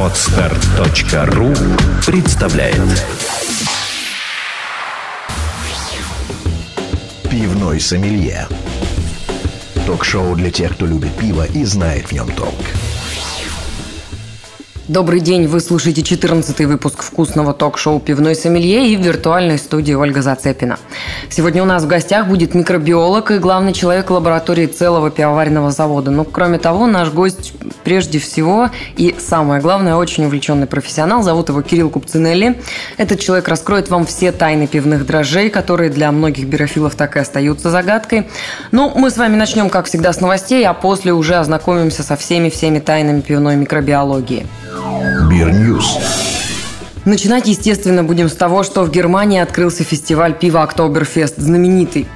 Отстар.ру представляет «Пивной сомелье». Ток-шоу для тех, кто любит пиво и знает в нем толк. Добрый день, вы слушаете 14-й выпуск вкусного ток-шоу «Пивной сомелье» и в виртуальной студии Ольга Зацепина. Сегодня у нас в гостях будет микробиолог и главный человек лаборатории целого пивоваренного завода. Но, кроме того, наш гость прежде всего и, самое главное, очень увлеченный профессионал. Зовут его Кирилл Купцинелли. Этот человек раскроет вам все тайны пивных дрожжей, которые для многих бирофилов так и остаются загадкой. Ну, мы с вами начнем, как всегда, с новостей, а после уже ознакомимся со всеми тайнами пивной микробиологии. Бир-ньюс. Начинать, естественно, будем с того, что в Германии открылся фестиваль пива «Октябрьфест», знаменитый.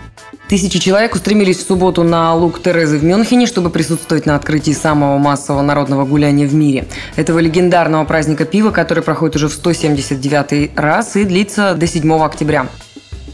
1000 человек устремились в субботу на Луг Терезы в Мюнхене, чтобы присутствовать на открытии самого массового народного гуляния в мире. Этого легендарного праздника пива, который проходит уже в 179 раз и длится до 7 октября.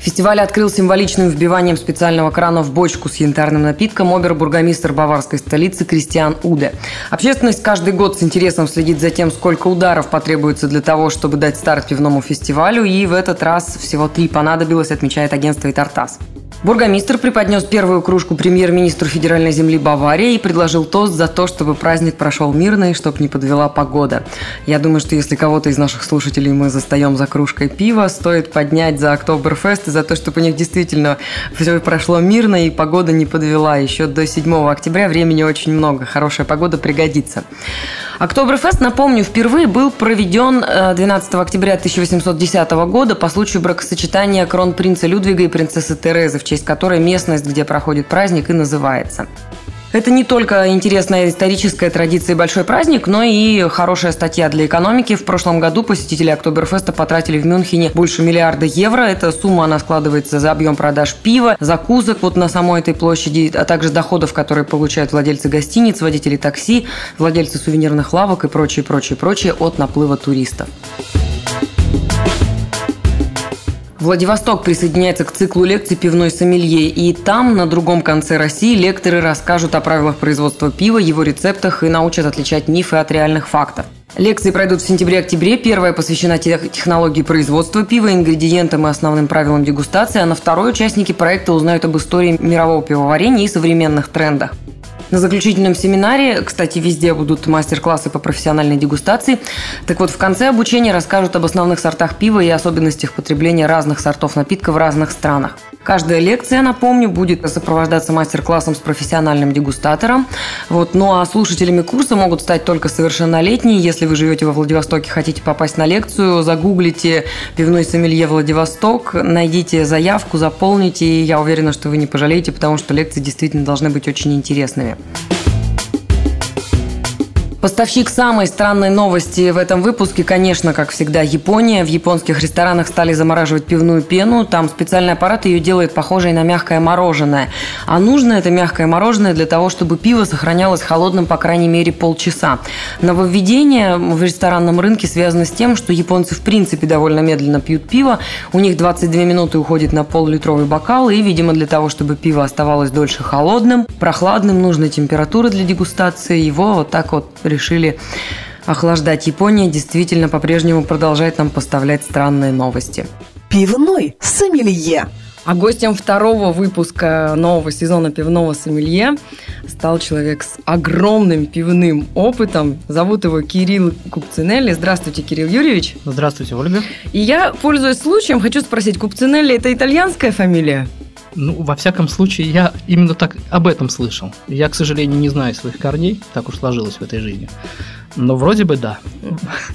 Фестиваль открыл символичным вбиванием специального крана в бочку с янтарным напитком обер-бургомистр баварской столицы Кристиан Уде. Общественность каждый год с интересом следит за тем, сколько ударов потребуется для того, чтобы дать старт пивному фестивалю, и в этот раз всего 3 понадобилось, отмечает агентство «Итартас». Бургомистр преподнес первую кружку премьер-министру федеральной земли Баварии и предложил тост за то, чтобы праздник прошел мирно и чтобы не подвела погода. Я думаю, что если кого-то из наших слушателей мы застаем за кружкой пива, стоит поднять за Октоберфест и за то, чтобы у них действительно все прошло мирно и погода не подвела. Еще до 7 октября времени очень много, хорошая погода пригодится. Октоберфест, напомню, впервые был проведен 12 октября 1810 года по случаю бракосочетания кронпринца Людвига и принцессы Терезы, в честь которой местность, где проходит праздник, и называется. Это не только интересная историческая традиция и большой праздник, но и хорошая статья для экономики. В прошлом году посетители Октоберфеста потратили в Мюнхене больше €1 миллиарда. Эта сумма, она складывается за объем продаж пива, закусок вот на самой этой площади, а также доходов, которые получают владельцы гостиниц, водители такси, владельцы сувенирных лавок и прочее от наплыва туристов. Владивосток присоединяется к циклу лекций «Пивной сомелье», и там, на другом конце России, лекторы расскажут о правилах производства пива, его рецептах и научат отличать мифы от реальных фактов. Лекции пройдут в сентябре-октябре. Первая посвящена технологии производства пива, ингредиентам и основным правилам дегустации, а на второй участники проекта узнают об истории мирового пивоварения и современных трендах. На заключительном семинаре, кстати, везде будут мастер-классы по профессиональной дегустации. Так вот, в конце обучения расскажут об основных сортах пива и особенностях потребления разных сортов напитка в разных странах. Каждая лекция, напомню, будет сопровождаться мастер-классом с профессиональным дегустатором. Ну а слушателями курса могут стать только совершеннолетние. Если вы живете во Владивостоке, хотите попасть на лекцию, загуглите «Пивной сомелье Владивосток», найдите заявку, заполните, и я уверена, что вы не пожалеете, потому что лекции действительно должны быть очень интересными. Поставщик самой странной новости в этом выпуске, конечно, как всегда, Япония. В японских ресторанах стали замораживать пивную пену. Там специальный аппарат ее делает похожей на мягкое мороженое. А нужно это мягкое мороженое для того, чтобы пиво сохранялось холодным, по крайней мере, полчаса. Нововведение в ресторанном рынке связано с тем, что японцы, в принципе, довольно медленно пьют пиво. У них 22 минуты уходит на пол-литровый бокал. И, видимо, для того, чтобы пиво оставалось дольше холодным, прохладным, нужна температура для дегустации. Его вот так вот решили охлаждать. Япония действительно по-прежнему продолжает нам поставлять странные новости. Пивной сомелье. А гостем второго выпуска нового сезона «Пивного сомелье» стал человек с огромным пивным опытом. Зовут его Кирилл Купцинелли. Здравствуйте, Кирилл Юрьевич. Здравствуйте, Ольга. И я, пользуясь случаем, хочу спросить, Купцинелли – это итальянская фамилия? Во всяком случае, я именно так об этом слышал. Я, к сожалению, не знаю своих корней, так уж сложилось в этой жизни. Но вроде бы да.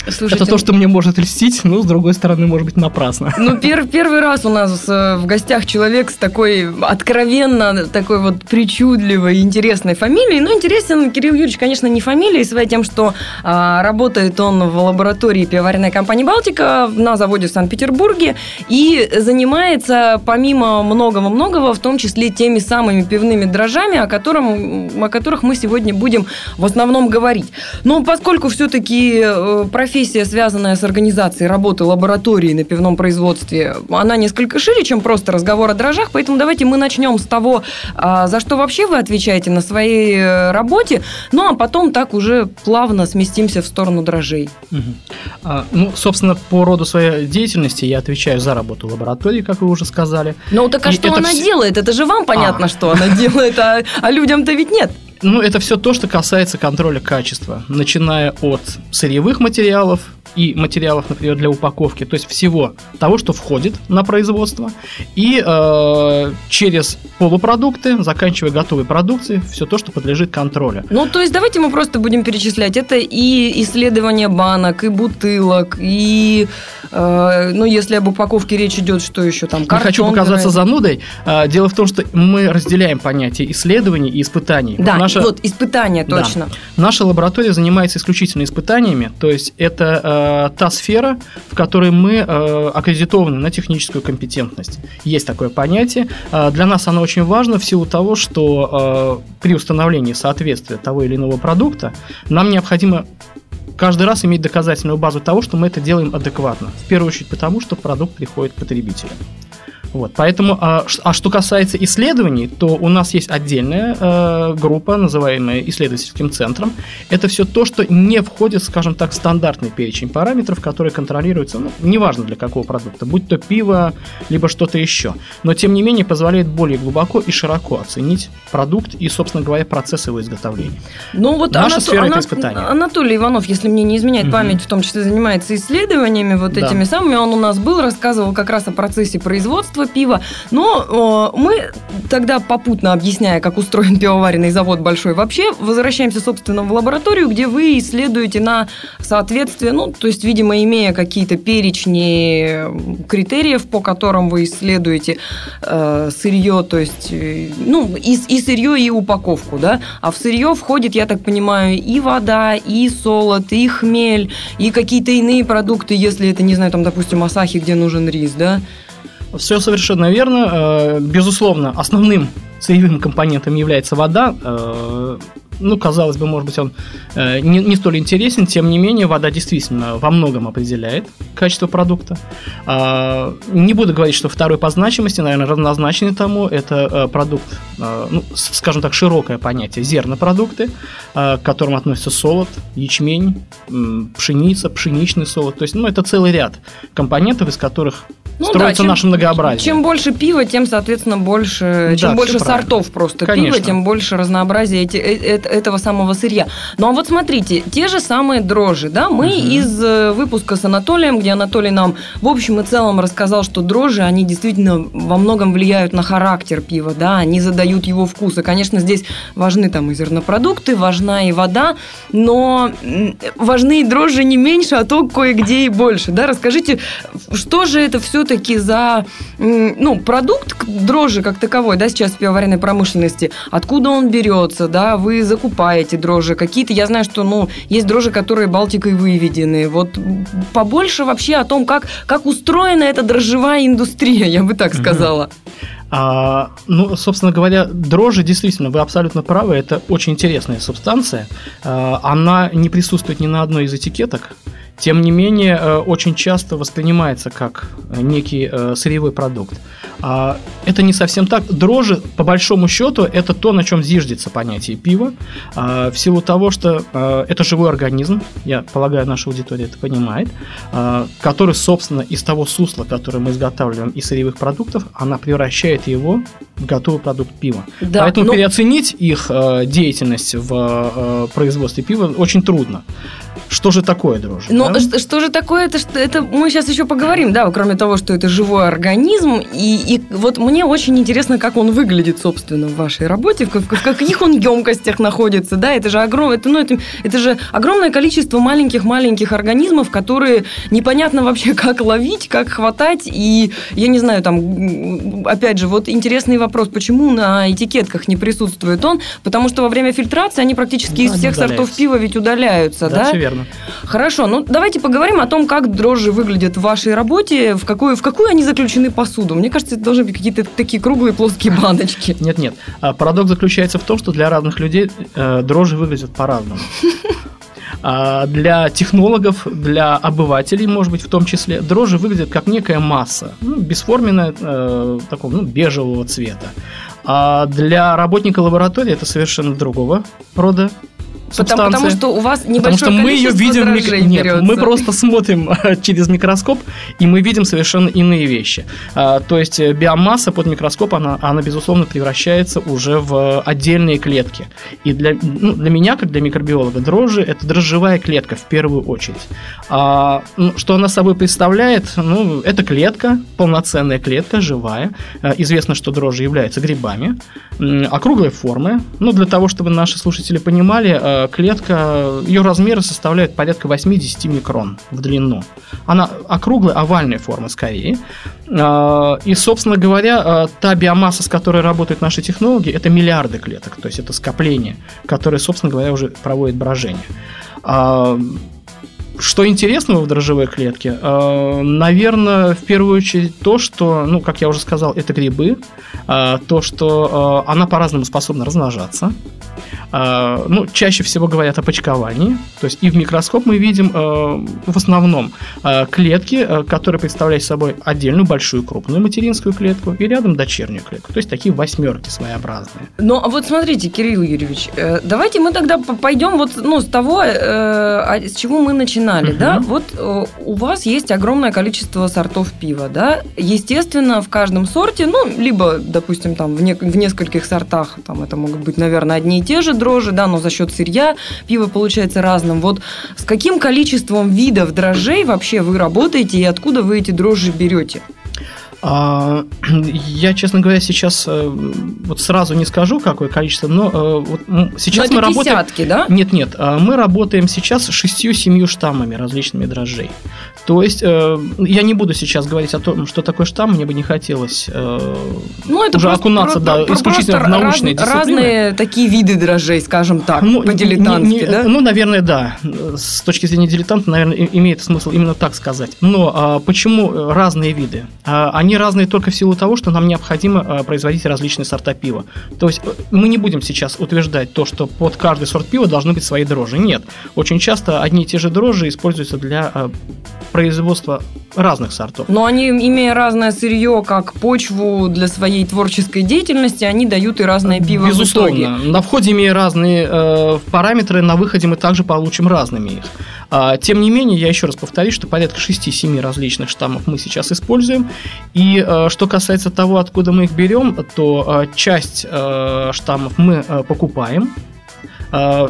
Слушайте, это то, что мне может льстить, но, с другой стороны, может быть, напрасно. Первый раз у нас в гостях человек с такой откровенно, такой вот причудливой, интересной фамилией. Но интересен Кирилл Юрьевич, конечно, не фамилией своей, тем, что работает он в лаборатории пивоваренной компании «Балтика» на заводе в Санкт-Петербурге и занимается, помимо многого-многого, в том числе теми самыми пивными дрожжами, о которых мы сегодня будем в основном говорить. Но поскольку поскольку все-таки профессия, связанная с организацией работы лаборатории на пивном производстве, она несколько шире, чем просто разговор о дрожжах, поэтому давайте мы начнем с того, за что вообще вы отвечаете на своей работе, ну а потом так уже плавно сместимся в сторону дрожжей. Ну, собственно, по роду своей деятельности я отвечаю за работу лаборатории, как вы уже сказали. Ну, так а что она делает? Это же вам понятно, что она делает, а людям-то ведь нет. Ну, это все то, что касается контроля качества, начиная от сырьевых материалов и материалов, например, для упаковки, то есть всего того, что входит на производство, и через полупродукты, заканчивая готовой продукцией, все то, что подлежит контролю. Ну, то есть давайте мы просто будем перечислять. Это и исследование банок, и бутылок, и, ну, если об упаковке речь идет, что еще там, картон. Не хочу показаться занудой. Дело в том, что мы разделяем понятие исследований и испытаний. Да, вот испытания, точно. Да. Наша лаборатория занимается исключительно испытаниями, то есть это та сфера, в которой мы аккредитованы на техническую компетентность. Есть такое понятие. Для нас оно очень важно в силу того, что при установлении соответствия того или иного продукта нам необходимо каждый раз иметь доказательную базу того, что мы это делаем адекватно. В первую очередь потому, что продукт приходит к потребителю. Вот, поэтому, что касается исследований, то у нас есть отдельная группа, называемая исследовательским центром. Это все то, что не входит, скажем так, в стандартный перечень параметров, которые контролируются, ну, неважно для какого продукта, будь то пиво, либо что-то еще. Но, тем не менее, позволяет более глубоко и широко оценить продукт и, собственно говоря, процесс его изготовления. Ну, вот наша сфера – это испытание. Анатолий Иванов, если мне не изменяет память, в том числе занимается исследованиями вот этими самыми. Он у нас был, рассказывал как раз о процессе производства пива. Но мы тогда, попутно объясняя, как устроен пивоваренный завод большой, вообще возвращаемся, собственно, в лабораторию, где вы исследуете на соответствие, ну, то есть, видимо, имея какие-то перечни критериев, по которым вы исследуете сырье, то есть, ну, и сырье, и упаковку, да, а в сырье входит, я так понимаю, и вода, и солод, и хмель, и какие-то иные продукты, если это, не знаю, там, допустим, Асахи, где нужен рис, да. Все совершенно верно. Безусловно, основным сырьевым компонентом является вода. Ну, казалось бы, может быть, он не столь интересен. Тем не менее, вода действительно во многом определяет качество продукта. Не буду говорить, что второй по значимости, наверное, равнозначный тому. Это продукт, ну, скажем так, широкое понятие. Зернопродукты, к которым относятся солод, ячмень, пшеница, пшеничный солод. То есть, ну, это целый ряд компонентов, из которых строится наше многообразие. Чем больше пива, тем, соответственно, больше... Чем больше сортов просто пива, тем больше разнообразия этого самого сырья. Ну, а вот смотрите, те же самые дрожжи, да? Мы из выпуска с Анатолием, где Анатолий нам в общем и целом рассказал, что дрожжи, они действительно во многом влияют на характер пива, да? Они задают его вкус. И, конечно, здесь важны там и зернопродукты, важна и вода, но важны и дрожжи не меньше, а то кое-где и больше, да? Расскажите, что же это все-таки за, ну, продукт дрожжи как таковой, да, сейчас в пивоваренной промышленности, откуда он берется, да, вы закупаете дрожжи какие-то, я знаю, что, ну, есть дрожжи, которые Балтикой выведены, вот побольше вообще о том, как устроена эта дрожжевая индустрия, я бы так сказала. Ну, собственно говоря, дрожжи, действительно, вы абсолютно правы, это очень интересная субстанция, она не присутствует ни на одной из этикеток. Тем не менее, очень часто воспринимается как некий сырьевой продукт. Это не совсем так. Дрожжи, по большому счету, это то, на чем зиждется понятие пива. В силу того, что это живой организм, я полагаю, наша аудитория это понимает, который, собственно, из того сусла, который мы изготавливаем из сырьевых продуктов, она превращает его в готовый продукт пива. Да, поэтому переоценить их деятельность в производстве пива очень трудно. Что же такое дрожжи? Но да? Что же такое? Это мы сейчас еще поговорим, да, кроме того, что это живой организм. И вот мне очень интересно, как он выглядит, собственно, в вашей работе, в каких он емкостях находится, да, это же огромное количество маленьких-маленьких организмов, которые непонятно вообще, как ловить, как хватать, и я не знаю, там, опять же, вот интересный вопрос, почему на этикетках не присутствует он, потому что во время фильтрации они практически из всех сортов пива ведь удаляются, да? Все верно. Хорошо, ну давайте поговорим о том, как дрожжи выглядят в вашей работе, в какую они заключены посуду. Мне кажется, это должны быть какие-то такие круглые плоские баночки. Нет. Парадокс заключается в том, что для разных людей дрожжи выглядят по-разному. Для технологов, для обывателей, может быть, в том числе, дрожжи выглядят как некая масса, бесформенная, такого бежевого цвета. А для работника лаборатории это совершенно другого рода субстанция. Потому что у вас небольшое количество дрожжей берется. Мы просто смотрим через микроскоп, и мы видим совершенно иные вещи. То есть биомасса под микроскоп, она безусловно, превращается уже в отдельные клетки. И для меня, как для микробиолога, дрожжи – это дрожжевая клетка в первую очередь. Что она собой представляет? Это клетка, полноценная клетка, живая. Известно, что дрожжи являются грибами, округлой формы. Но для того, чтобы наши слушатели понимали, клетка, ее размеры составляют порядка 80 микрон в длину. Она округлая, овальная форма скорее. И, собственно говоря, та биомасса, с которой работают наши технологи, это миллиарды клеток. То есть это скопление, которое, собственно говоря, уже проводит брожение. Что интересного в дрожжевой клетке? Наверное, в первую очередь то, что, как я уже сказал, это грибы. То, что она по-разному способна размножаться. Чаще всего говорят о почковании. То есть и в микроскоп мы видим в основном клетки, которые представляют собой отдельную большую крупную материнскую клетку и рядом дочернюю клетку. То есть такие восьмерки своеобразные. Ну, вот смотрите, Кирилл Юрьевич, давайте мы тогда пойдем с того, с чего мы начинали. Угу. Да? У вас есть огромное количество сортов пива. Да? Естественно, в каждом сорте, либо, допустим, там, в нескольких сортах, там, это могут быть, наверное, одни и те же дрожжи, да, но за счет сырья пиво получается разным. Вот с каким количеством видов дрожжей вообще вы работаете и откуда вы эти дрожжи берете? Я, честно говоря, сейчас сразу не скажу, какое количество, но сейчас мы работаем... Десятки, да? Нет, мы работаем сейчас с 6-7 штаммами различными дрожжей. То есть, я не буду сейчас говорить о том, что такое штамм, мне бы не хотелось уже окунаться исключительно в научные дисциплины. Разные такие виды дрожжей, скажем так, по-дилетантски, да? Наверное, да. С точки зрения дилетанта, наверное, имеет смысл именно так сказать. Но почему разные виды? Они разные только в силу того, что нам необходимо производить различные сорта пива. То есть мы не будем сейчас утверждать то, что под каждый сорт пива должны быть свои дрожжи. Нет. Очень часто одни и те же дрожжи используются для производства разных сортов. Но они, имея разное сырье, как почву для своей творческой деятельности, они дают и разное пиво. Безусловно. В итоге. На входе, имея разные параметры, на выходе мы также получим разными их. Тем не менее, я еще раз повторюсь, что порядка 6-7 различных штаммов мы сейчас используем. И что касается того, откуда мы их берем, то часть штаммов мы покупаем.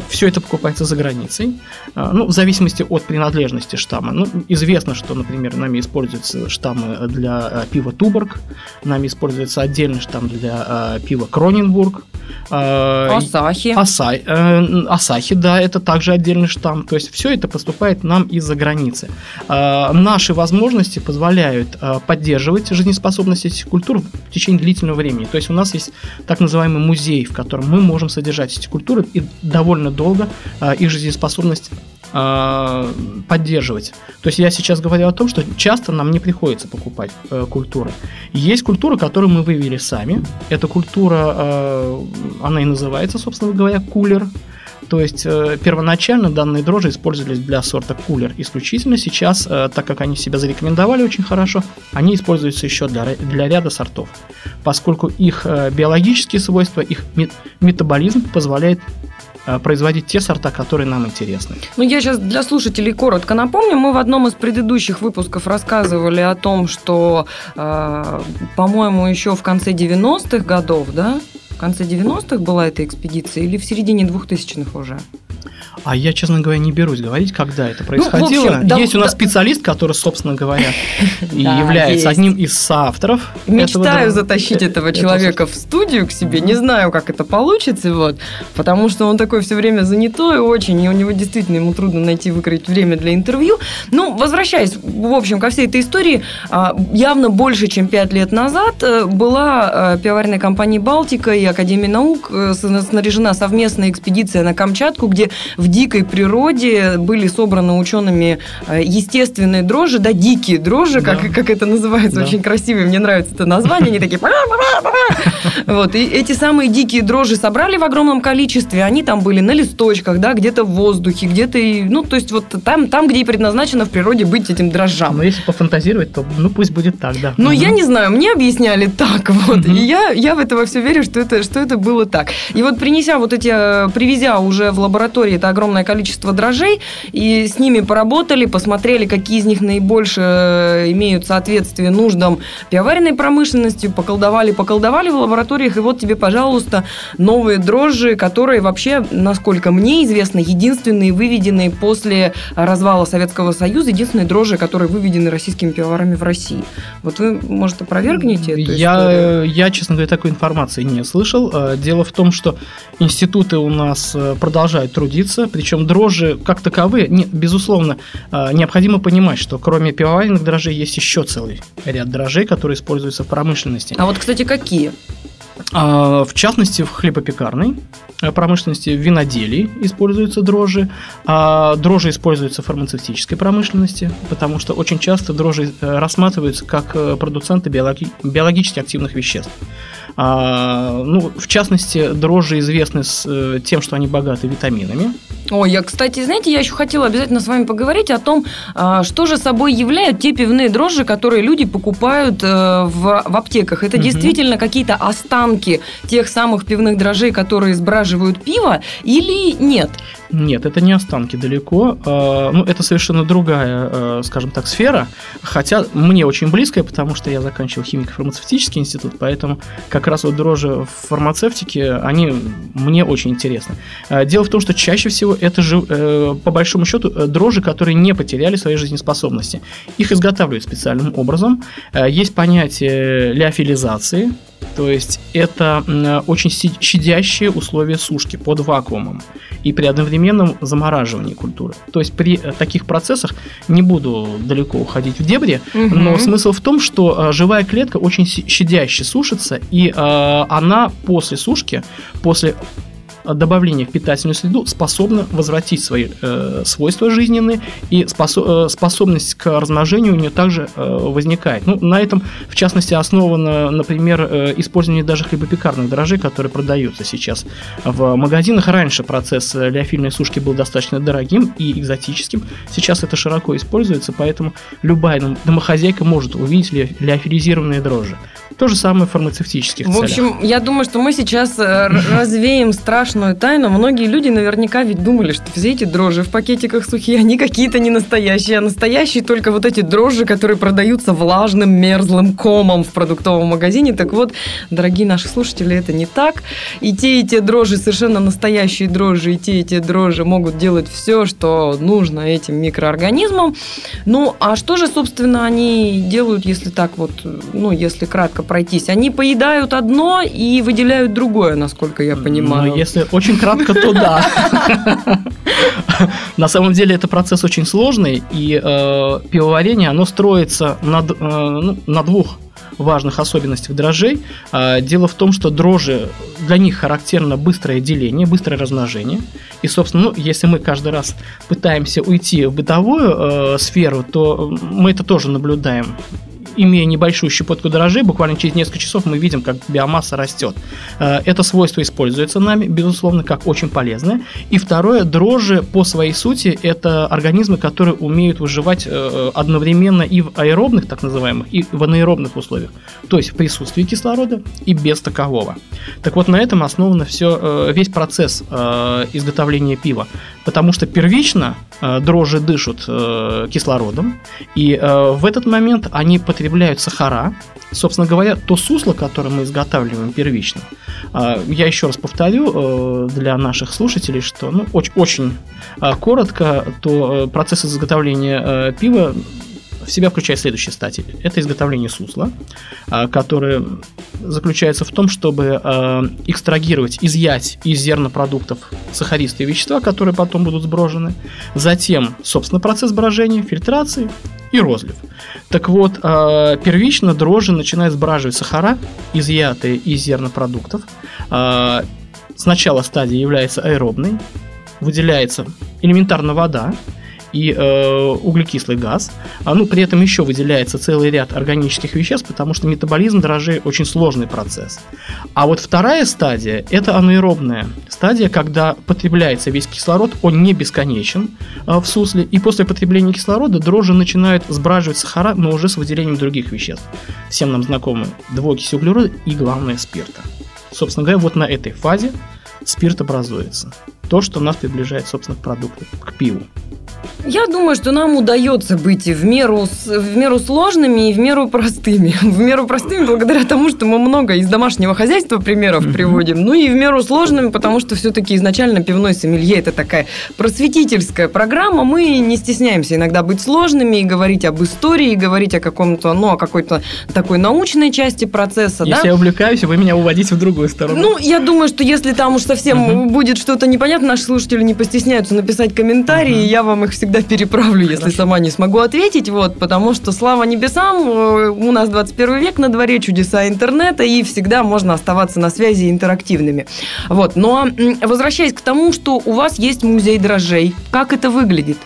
Все это покупается за границей, в зависимости от принадлежности штамма. Известно, что, например, нами используются штаммы для пива Туборг, нами используется отдельный штамм для пива Кроненбург. Асахи. Асахи, да, это также отдельный штамм. То есть все это поступает нам из-за границы. Наши возможности позволяют поддерживать жизнеспособность этих культур в течение длительного времени. То есть у нас есть так называемый музей, в котором мы можем содержать эти культуры и довольно долго их жизнеспособность поддерживать. То есть я сейчас говорю о том, что часто нам не приходится покупать культуры. Есть культура, которую мы вывели сами. Эта культура, она и называется, собственно говоря, кулер. То есть первоначально данные дрожжи использовались для сорта кулер исключительно. Сейчас, так как они себя зарекомендовали очень хорошо, они используются еще для ряда сортов, поскольку их биологические свойства, их метаболизм позволяет производить те сорта, которые нам интересны. Я сейчас для слушателей коротко напомню. Мы в одном из предыдущих выпусков рассказывали о том, что, по-моему, еще в конце 90-х годов, да? В конце 90-х была эта экспедиция или в середине 2000-х уже? А я, честно говоря, не берусь говорить, когда это происходило. Есть у нас специалист, который, собственно говоря, и является одним из соавторов. Мечтаю затащить этого человека в студию к себе. Не знаю, как это получится, потому что он такой все время занятой очень, и у него действительно ему трудно найти, выкроить время для интервью. Возвращаясь, в общем, ко всей этой истории, явно больше, чем 5 лет назад была пивоваренная компания «Балтика» и Академия наук снаряжена совместная экспедиция на Камчатку, где в дикой природе были собраны учеными естественные дрожжи, да, дикие дрожжи, да. Как это называется, да. Очень красивые, мне нравится это название, они такие... Вот, и эти самые дикие дрожжи собрали в огромном количестве, они там были на листочках, да, где-то в воздухе, где-то, ну, то есть вот там, где и предназначено в природе быть этим дрожжам. Но если пофантазировать, то, ну, пусть будет так, да. Но я не знаю, мне объясняли так, вот, и я в это во все верю, что это было так. И вот привезя уже в лаборатории это огромное количество дрожжей, и с ними поработали, посмотрели, какие из них наибольше имеют соответствие нуждам пивоваренной промышленности, поколдовали в лабораториях, и вот тебе, пожалуйста, новые дрожжи, которые вообще, насколько мне известно, единственные выведенные после развала Советского Союза, единственные дрожжи, которые выведены российскими пивоварами в России. Вот вы, может, опровергнете эту историю? Я, честно говоря, такой информации не слышал. Дело в том, что институты у нас продолжают трудиться, причем дрожжи как таковые, безусловно, необходимо понимать, что кроме пивоваренных дрожжей есть еще целый ряд дрожжей, которые используются в промышленности. А вот, кстати, какие? В частности, в хлебопекарной промышленности, в виноделии используются дрожжи. Дрожжи используются в фармацевтической промышленности, потому что очень часто дрожжи рассматриваются как продуценты биологически активных веществ. Ну, в частности, дрожжи известны с тем, что они богаты витаминами. Ой, я еще хотела обязательно с вами поговорить о том, что же собой являют те пивные дрожжи, которые люди покупают в аптеках. Это действительно какие-то останки тех самых пивных дрожжей, которые сбраживают пиво, или нет? Нет, это не останки далеко. Ну, это совершенно другая, скажем так, сфера. Хотя мне очень близкая, потому что я заканчивал химико-фармацевтический институт, поэтому как раз вот дрожжи в фармацевтике, они мне очень интересны. Дело в том, что чаще всего это же, по большому счету, дрожжи, которые не потеряли своей жизнеспособности. Их изготавливают специальным образом. Есть понятие леофилизации, то есть это очень щадящие условия сушки под вакуумом и при одновременном замораживании культуры. То есть при таких процессах, не буду далеко уходить в дебри, но смысл в том, что живая клетка очень щадяще сушится, и она после сушки, после добавления в питательную среду способна возвратить свои свойства жизненные, и способность к размножению у нее также возникает. Ну, на этом, в частности, основано, например, использование даже хлебопекарных дрожжей, которые продаются сейчас в магазинах. Раньше процесс леофильной сушки был достаточно дорогим и экзотическим. Сейчас это широко используется, поэтому любая домохозяйка может увидеть леофилизированные дрожжи. То же самое в фармацевтических целях. В общем, я думаю, что мы сейчас развеем страшную тайну. Многие люди наверняка ведь думали, что все эти дрожжи в пакетиках сухие, они какие-то не настоящие, а настоящие только вот эти дрожжи, которые продаются влажным, мерзлым комом в продуктовом магазине. Так вот, дорогие наши слушатели, это не так. И те дрожжи совершенно настоящие дрожжи, и те дрожжи могут делать все, что нужно этим микроорганизмам. Ну, а что же, собственно, они делают, если так вот, ну, если кратко пройтись, они поедают одно и выделяют другое, насколько я понимаю. Но если очень кратко, то да. На самом деле это процесс очень сложный, и пивоварение, оно строится на двух важных особенностях дрожжей. Дело в том, что дрожжи, для них характерно быстрое деление, быстрое размножение. И, собственно, ну, если мы каждый раз пытаемся уйти в бытовую сферу, то мы это тоже наблюдаем. Имея небольшую щепотку дрожжей, буквально через несколько часов мы видим, как биомасса растет. Это свойство используется нами, безусловно, как очень полезное. И второе, дрожжи по своей сути это организмы, которые умеют выживать одновременно и в аэробных, так называемых, и в анаэробных условиях. То есть в присутствии кислорода и без такового. Так вот, на этом основан весь процесс изготовления пива. Потому что первично дрожжи дышат кислородом, и в этот момент они потребляют сахара. Собственно говоря, то сусло, которое мы изготавливаем первично. Я еще раз повторю для наших слушателей, что ну, очень коротко, то процесс изготовления пива в себя включает следующие стадии. Это изготовление сусла, которое заключается в том, чтобы изъять из зернопродуктов сахаристые вещества, которые потом будут сброжены. Затем, собственно, процесс брожения, фильтрации и розлив. Так вот, первично дрожжи начинают сбраживать сахара, изъятые из зернопродуктов. Сначала стадия является аэробной, выделяется элементарно вода и углекислый газ. Ну, при этом еще выделяется целый ряд органических веществ, потому что метаболизм дрожжей очень сложный процесс. А вот вторая стадия – это анаэробная стадия, когда потребляется весь кислород, он не бесконечен в сусле, и после потребления кислорода дрожжи начинают сбраживать сахара, но уже с выделением других веществ. Всем нам знакомы двуокись углерода и, главное, спирта. Собственно говоря, вот на этой фазе спирт образуется. То, что нас приближает, собственно, к продукту, к пиву. Я думаю, что нам удается быть в меру сложными и в меру простыми. В меру простыми благодаря тому, что мы много из домашнего хозяйства примеров приводим. Ну и в меру сложными, потому что все-таки изначально пивной сомелье – это такая просветительская программа. Мы не стесняемся иногда быть сложными и говорить об истории, и говорить о каком-то, о какой-то такой научной части процесса. Если я увлекаюсь, вы меня уводите в другую сторону. Ну, я думаю, что если там уж совсем будет что-то непонятно, наши слушатели не постесняются написать комментарии, и я вам их всегда переправлю, если сама не смогу ответить, потому что, слава небесам, у нас 21 век на дворе, чудеса интернета, и всегда можно оставаться на связи интерактивными. Но возвращаясь к тому, что у вас есть музей дрожжей, как это выглядит?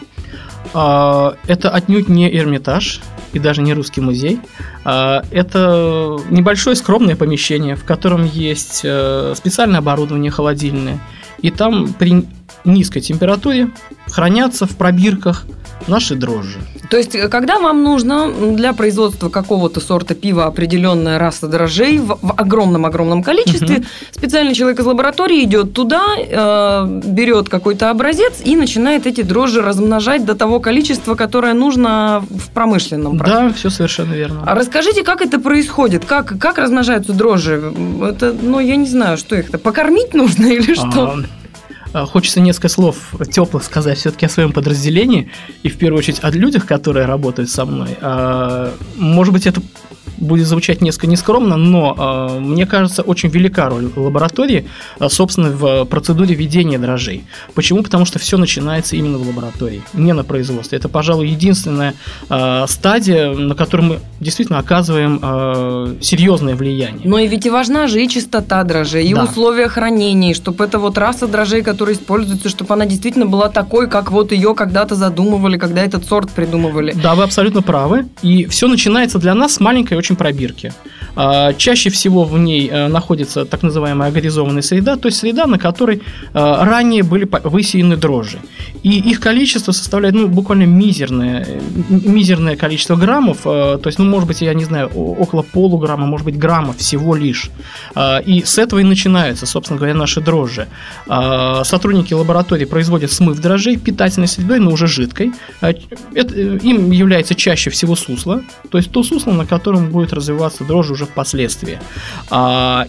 Это отнюдь не Эрмитаж и даже не Русский музей. Это небольшое скромное помещение, в котором есть специальное оборудование холодильное, и там при низкой температуре хранятся в пробирках наши дрожжи. То есть, когда вам нужно для производства какого-то сорта пива определенная раса дрожжей в огромном-огромном количестве, специальный человек из лаборатории идет туда, берет какой-то образец и начинает эти дрожжи размножать до того количества, которое нужно в промышленном процессе. Да, все совершенно верно. А расскажите, как это происходит? Как размножаются дрожжи? Это, я не знаю, что их-то, покормить нужно или что? Хочется несколько слов теплых сказать все-таки о своем подразделении и, в первую очередь, о людях, которые работают со мной. Может быть, это будет звучать несколько нескромно, но, мне кажется, очень велика роль лаборатории, собственно, в процедуре ведения дрожжей. Почему? Потому что все начинается именно в лаборатории, не на производстве. Это, пожалуй, единственная стадия, на которой мы действительно оказываем серьезное влияние. Но и ведь и важна же и чистота дрожжей, и условия хранения, чтобы эта раса дрожжей, которая используется, чтобы она действительно была такой, как ее когда-то задумывали, когда этот сорт придумывали. Да, вы абсолютно правы. И все начинается для нас с маленькой очень пробирки. Чаще всего в ней находится так называемая агоризованная среда, то есть среда, на которой ранее были высеяны дрожжи. И их количество составляет буквально мизерное количество граммов, то есть, может быть, я не знаю, около полуграмма, может быть, грамма всего лишь. И с этого и начинаются, собственно говоря, наши дрожжи. Сотрудники лаборатории производят смыв дрожжей питательной средой, но уже жидкой. Им является чаще всего сусло, то есть то сусло, на котором будет развиваться дрожжи уже впоследствии.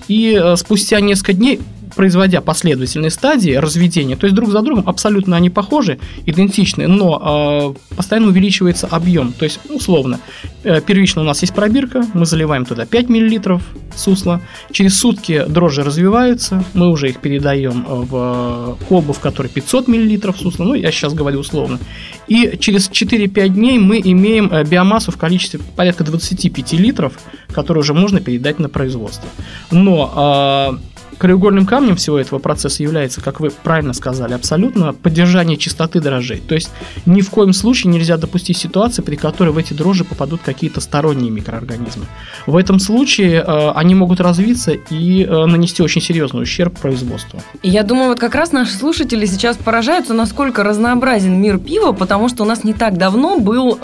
И спустя несколько дней, производя последовательные стадии разведения, то есть друг за другом абсолютно они похожи, идентичны, но постоянно увеличивается объем. То есть, условно, первично у нас есть пробирка, мы заливаем туда 5 мл сусла, через сутки дрожжи развиваются, мы уже их передаем в колбу, в которой 500 мл сусла, я сейчас говорю условно, и через 4-5 дней мы имеем биомассу в количестве порядка 25 литров, которую уже можно передать на производство. Но краеугольным камнем всего этого процесса является, как вы правильно сказали, абсолютно поддержание чистоты дрожжей. То есть ни в коем случае нельзя допустить ситуации, при которой в эти дрожжи попадут какие-то сторонние микроорганизмы. В этом случае они могут развиться и нанести очень серьезный ущерб производству. Я думаю, как раз наши слушатели сейчас поражаются, насколько разнообразен мир пива, потому что у нас не так давно был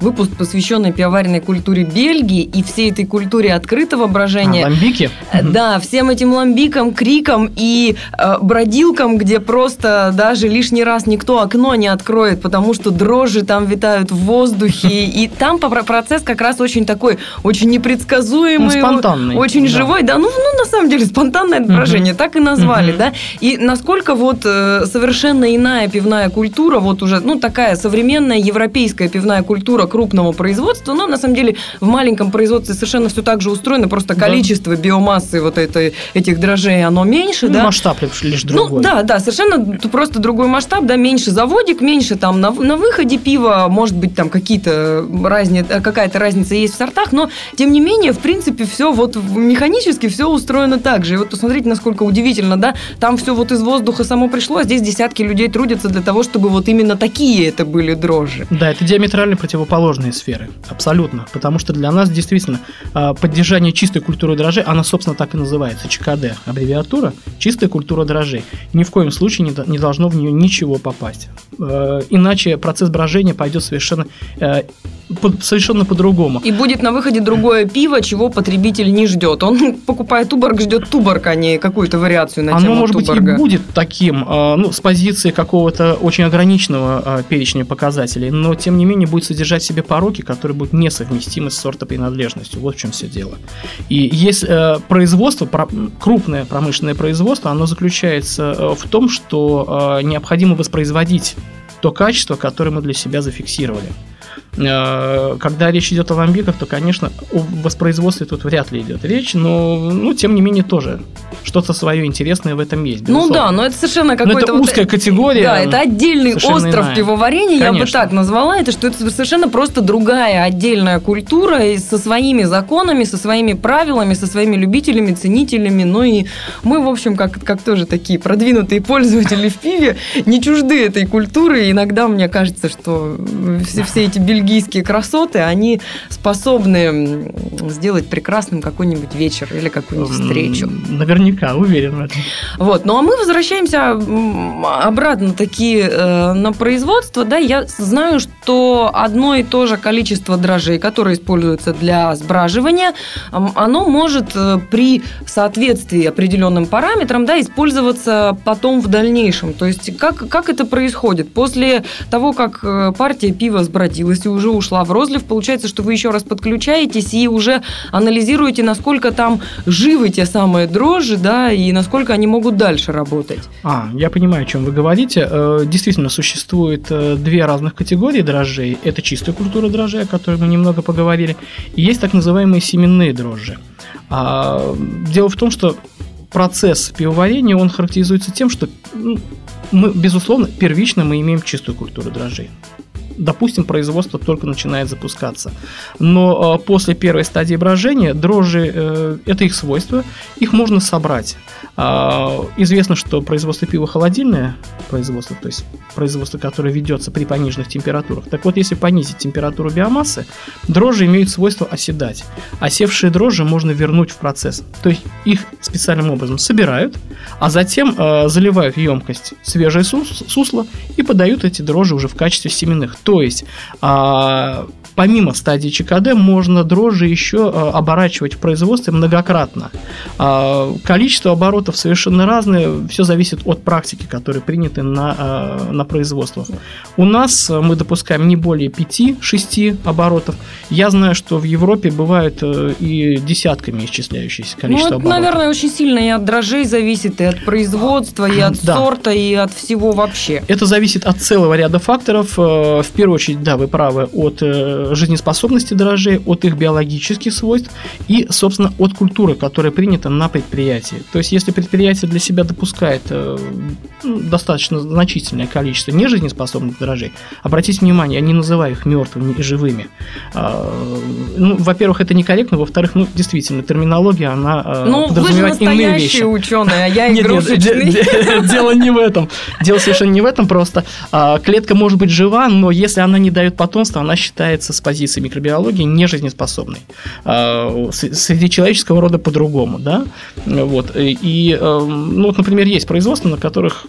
выпуск, посвященный пивоваренной культуре Бельгии и всей этой культуре открытого брожения. Ламбики? Да, всем этим ламбикам, криком и бродилкам, где просто даже лишний раз никто окно не откроет, потому что дрожжи там витают в воздухе, и там процесс как раз очень такой, очень непредсказуемый, спонтанный, очень живой, на самом деле спонтанное брожение, так и назвали, и насколько совершенно иная пивная культура, уже, такая современная европейская пивная культура крупного производства, но на самом деле в маленьком производстве совершенно все так же устроено, просто количество биомассы этих дрожжей этажей оно меньше, ну, да. Масштаб лишь другой. Ну, да, совершенно просто другой масштаб, да, меньше заводик, меньше там на выходе пива, может быть, там какая-то разница есть в сортах, но, тем не менее, в принципе, все вот механически все устроено так же. И вот посмотрите, насколько удивительно, да, там все вот из воздуха само пришло, а здесь десятки людей трудятся для того, чтобы вот именно такие это были дрожжи. Да, это диаметрально противоположные сферы, абсолютно, потому что для нас действительно поддержание чистой культуры дрожжей, она, собственно, так и называется, ЧКД, аббревиатура, чистая культура дрожжей. Ни в коем случае не должно в нее ничего попасть. Иначе процесс брожения пойдет совершенно по-другому. И будет на выходе другое пиво, чего потребитель не ждет. Он покупает Туборг, ждет Туборг, а не какую-то вариацию на тему Туборга. Оно, может быть, и будет таким, ну, с позиции какого-то очень ограниченного перечня показателей, но, тем не менее, будет содержать в себе пороки, которые будут несовместимы с сортопринадлежностью. Вот в чем все дело. И есть производство, крупное промышленное производство, оно заключается в том, что необходимо воспроизводить то качество, которое мы для себя зафиксировали. Когда речь идет о ламбиках, то, конечно, о воспроизводстве тут вряд ли идет речь, но, ну, тем не менее, тоже что-то свое интересное в этом есть, безусловно. Ну да, но это совершенно какая-то... это узкая категория. Да, это отдельный остров пивоварения, я бы так назвала это, что это совершенно просто другая отдельная культура и со своими законами, со своими правилами, со своими любителями, ценителями, ну и мы, в общем, как тоже такие продвинутые пользователи в пиве, не чужды этой культуры, иногда мне кажется, что все эти бельгийские красоты, они способны сделать прекрасным какой-нибудь вечер или какую-нибудь встречу. Наверняка, уверен в этом. Вот. Ну, а мы возвращаемся обратно таки на производство. Да, я знаю, что одно и то же количество дрожжей, которые используются для сбраживания, оно может при соответствии определенным параметрам, да, использоваться потом в дальнейшем. То есть, как это происходит? После того, как партия пива сбродилась и уже ушла в розлив, получается, что вы еще раз подключаетесь и уже анализируете, насколько там живы те самые дрожжи, да, и насколько они могут дальше работать. Я понимаю, о чем вы говорите. Действительно, существует две разных категории дрожжей. Это чистая культура дрожжей, о которой мы немного поговорили, и есть так называемые семенные дрожжи. Дело в том, что процесс пивоварения, он характеризуется тем, что мы, безусловно, первично мы имеем чистую культуру дрожжей. Допустим, производство только начинает запускаться. Но после первой стадии брожения дрожжи, это их свойство, их можно собрать. Известно, что производство пива холодильное производство, то есть производство, которое ведется при пониженных температурах. Так вот, если понизить температуру биомассы, дрожжи имеют свойство оседать. Осевшие дрожжи можно вернуть в процесс. То есть их специальным образом собирают, а затем заливают в емкость свежее сусло и подают эти дрожжи уже в качестве семенных. То есть помимо стадии ЧКД можно дрожжи еще оборачивать в производстве многократно. Количество оборотов совершенно разное, все зависит от практики, которые приняты на производствах. У нас мы допускаем не более 5-6 оборотов. Я знаю, что в Европе бывают и десятками исчисляющиеся количество оборотов. Ну, это, наверное, очень сильно и от дрожжей зависит, и от производства, и от сорта, и от всего вообще. Это зависит от целого ряда факторов. В первую очередь, да, вы правы, от жизнеспособности дрожжей, от их биологических свойств и, собственно, от культуры, которая принята на предприятии. То есть, если предприятие для себя допускает достаточно значительное количество нежизнеспособных дрожжей, обратите внимание, я не называю их мертвыми и живыми. Во-первых, это некорректно, во-вторых, действительно, терминология, она подразумевает иные вещи. Ну, вы же настоящий ученый, а я игрушечный. Дело не в этом. Дело совершенно не в этом, просто клетка может быть жива, но если она не дает потомства, она считается с позиции микробиологии нежизнеспособной. Среди человеческого рода по-другому, да? Вот. И, например, есть производства, на которых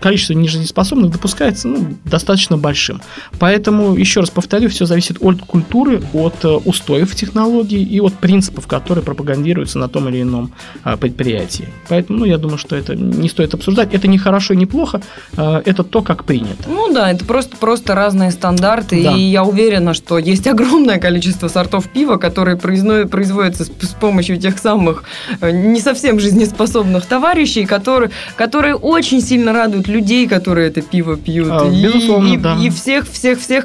количество нежизнеспособных допускается достаточно большим. Поэтому, еще раз повторю, все зависит от культуры, от устоев технологий и от принципов, которые пропагандируются на том или ином предприятии. Поэтому, я думаю, что это не стоит обсуждать. Это не хорошо, не плохо. Это то, как принято. Ну да, это просто разные стандарты, да. И я уверена, что есть огромное количество сортов пива, которые производятся с помощью тех самых не совсем жизнеспособных способных товарищей, которые очень сильно радуют людей, которые это пиво пьют. Безусловно, да. И всех,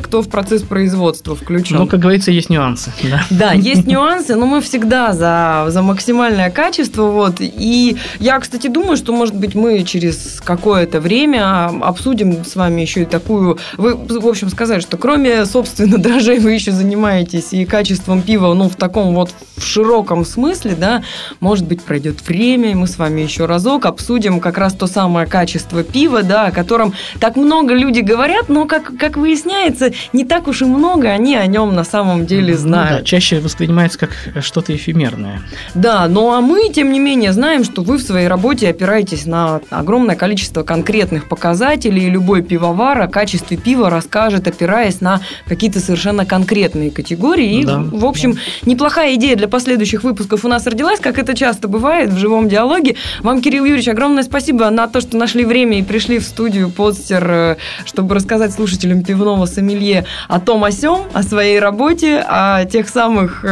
кто в процесс производства включен. Но, как говорится, есть нюансы. Да, есть нюансы, но мы всегда за максимальное качество. Вот. И я, кстати, думаю, что, может быть, мы через какое-то время обсудим с вами еще и такую... Вы, в общем, сказали, что кроме, собственно, дрожжей вы еще занимаетесь и качеством пива, ну, в таком вот в широком смысле, да, может быть, пройдет время, и мы с вами еще разок обсудим как раз то самое качество пива, да, о котором так много людей говорят, но, как выясняется, не так уж и много они о нем на самом деле знают. Ну, да, чаще воспринимается как что-то эфемерное. Да, ну, а мы, тем не менее, знаем, что вы в своей работе опираетесь на огромное количество конкретных показателей, и любой пивовар о качестве пива расскажет, опираясь на какие-то совершенно конкретные категории. Да, и, в общем, да. Неплохая идея для последующих выпусков у нас родилась, как это часто бывает в живом диалоге. Вам, Кирилл Юрьевич, огромное спасибо на то, что нашли время и пришли в студию «Подстер», чтобы рассказать слушателям пивного сомелье о том, о сём, о своей работе, о тех самых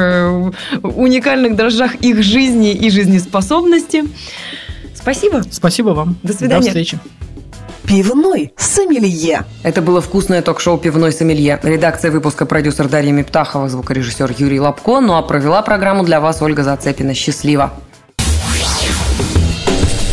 уникальных дрожжах их жизни и жизнеспособности. Спасибо. Спасибо вам. До свидания. До встречи. Пивной сомелье. Это было вкусное ток-шоу «Пивной сомелье». Редакция выпуска — продюсер Дарья Мептахова, звукорежиссер Юрий Лобко. Ну а провела программу для вас Ольга Зацепина. Счастливо.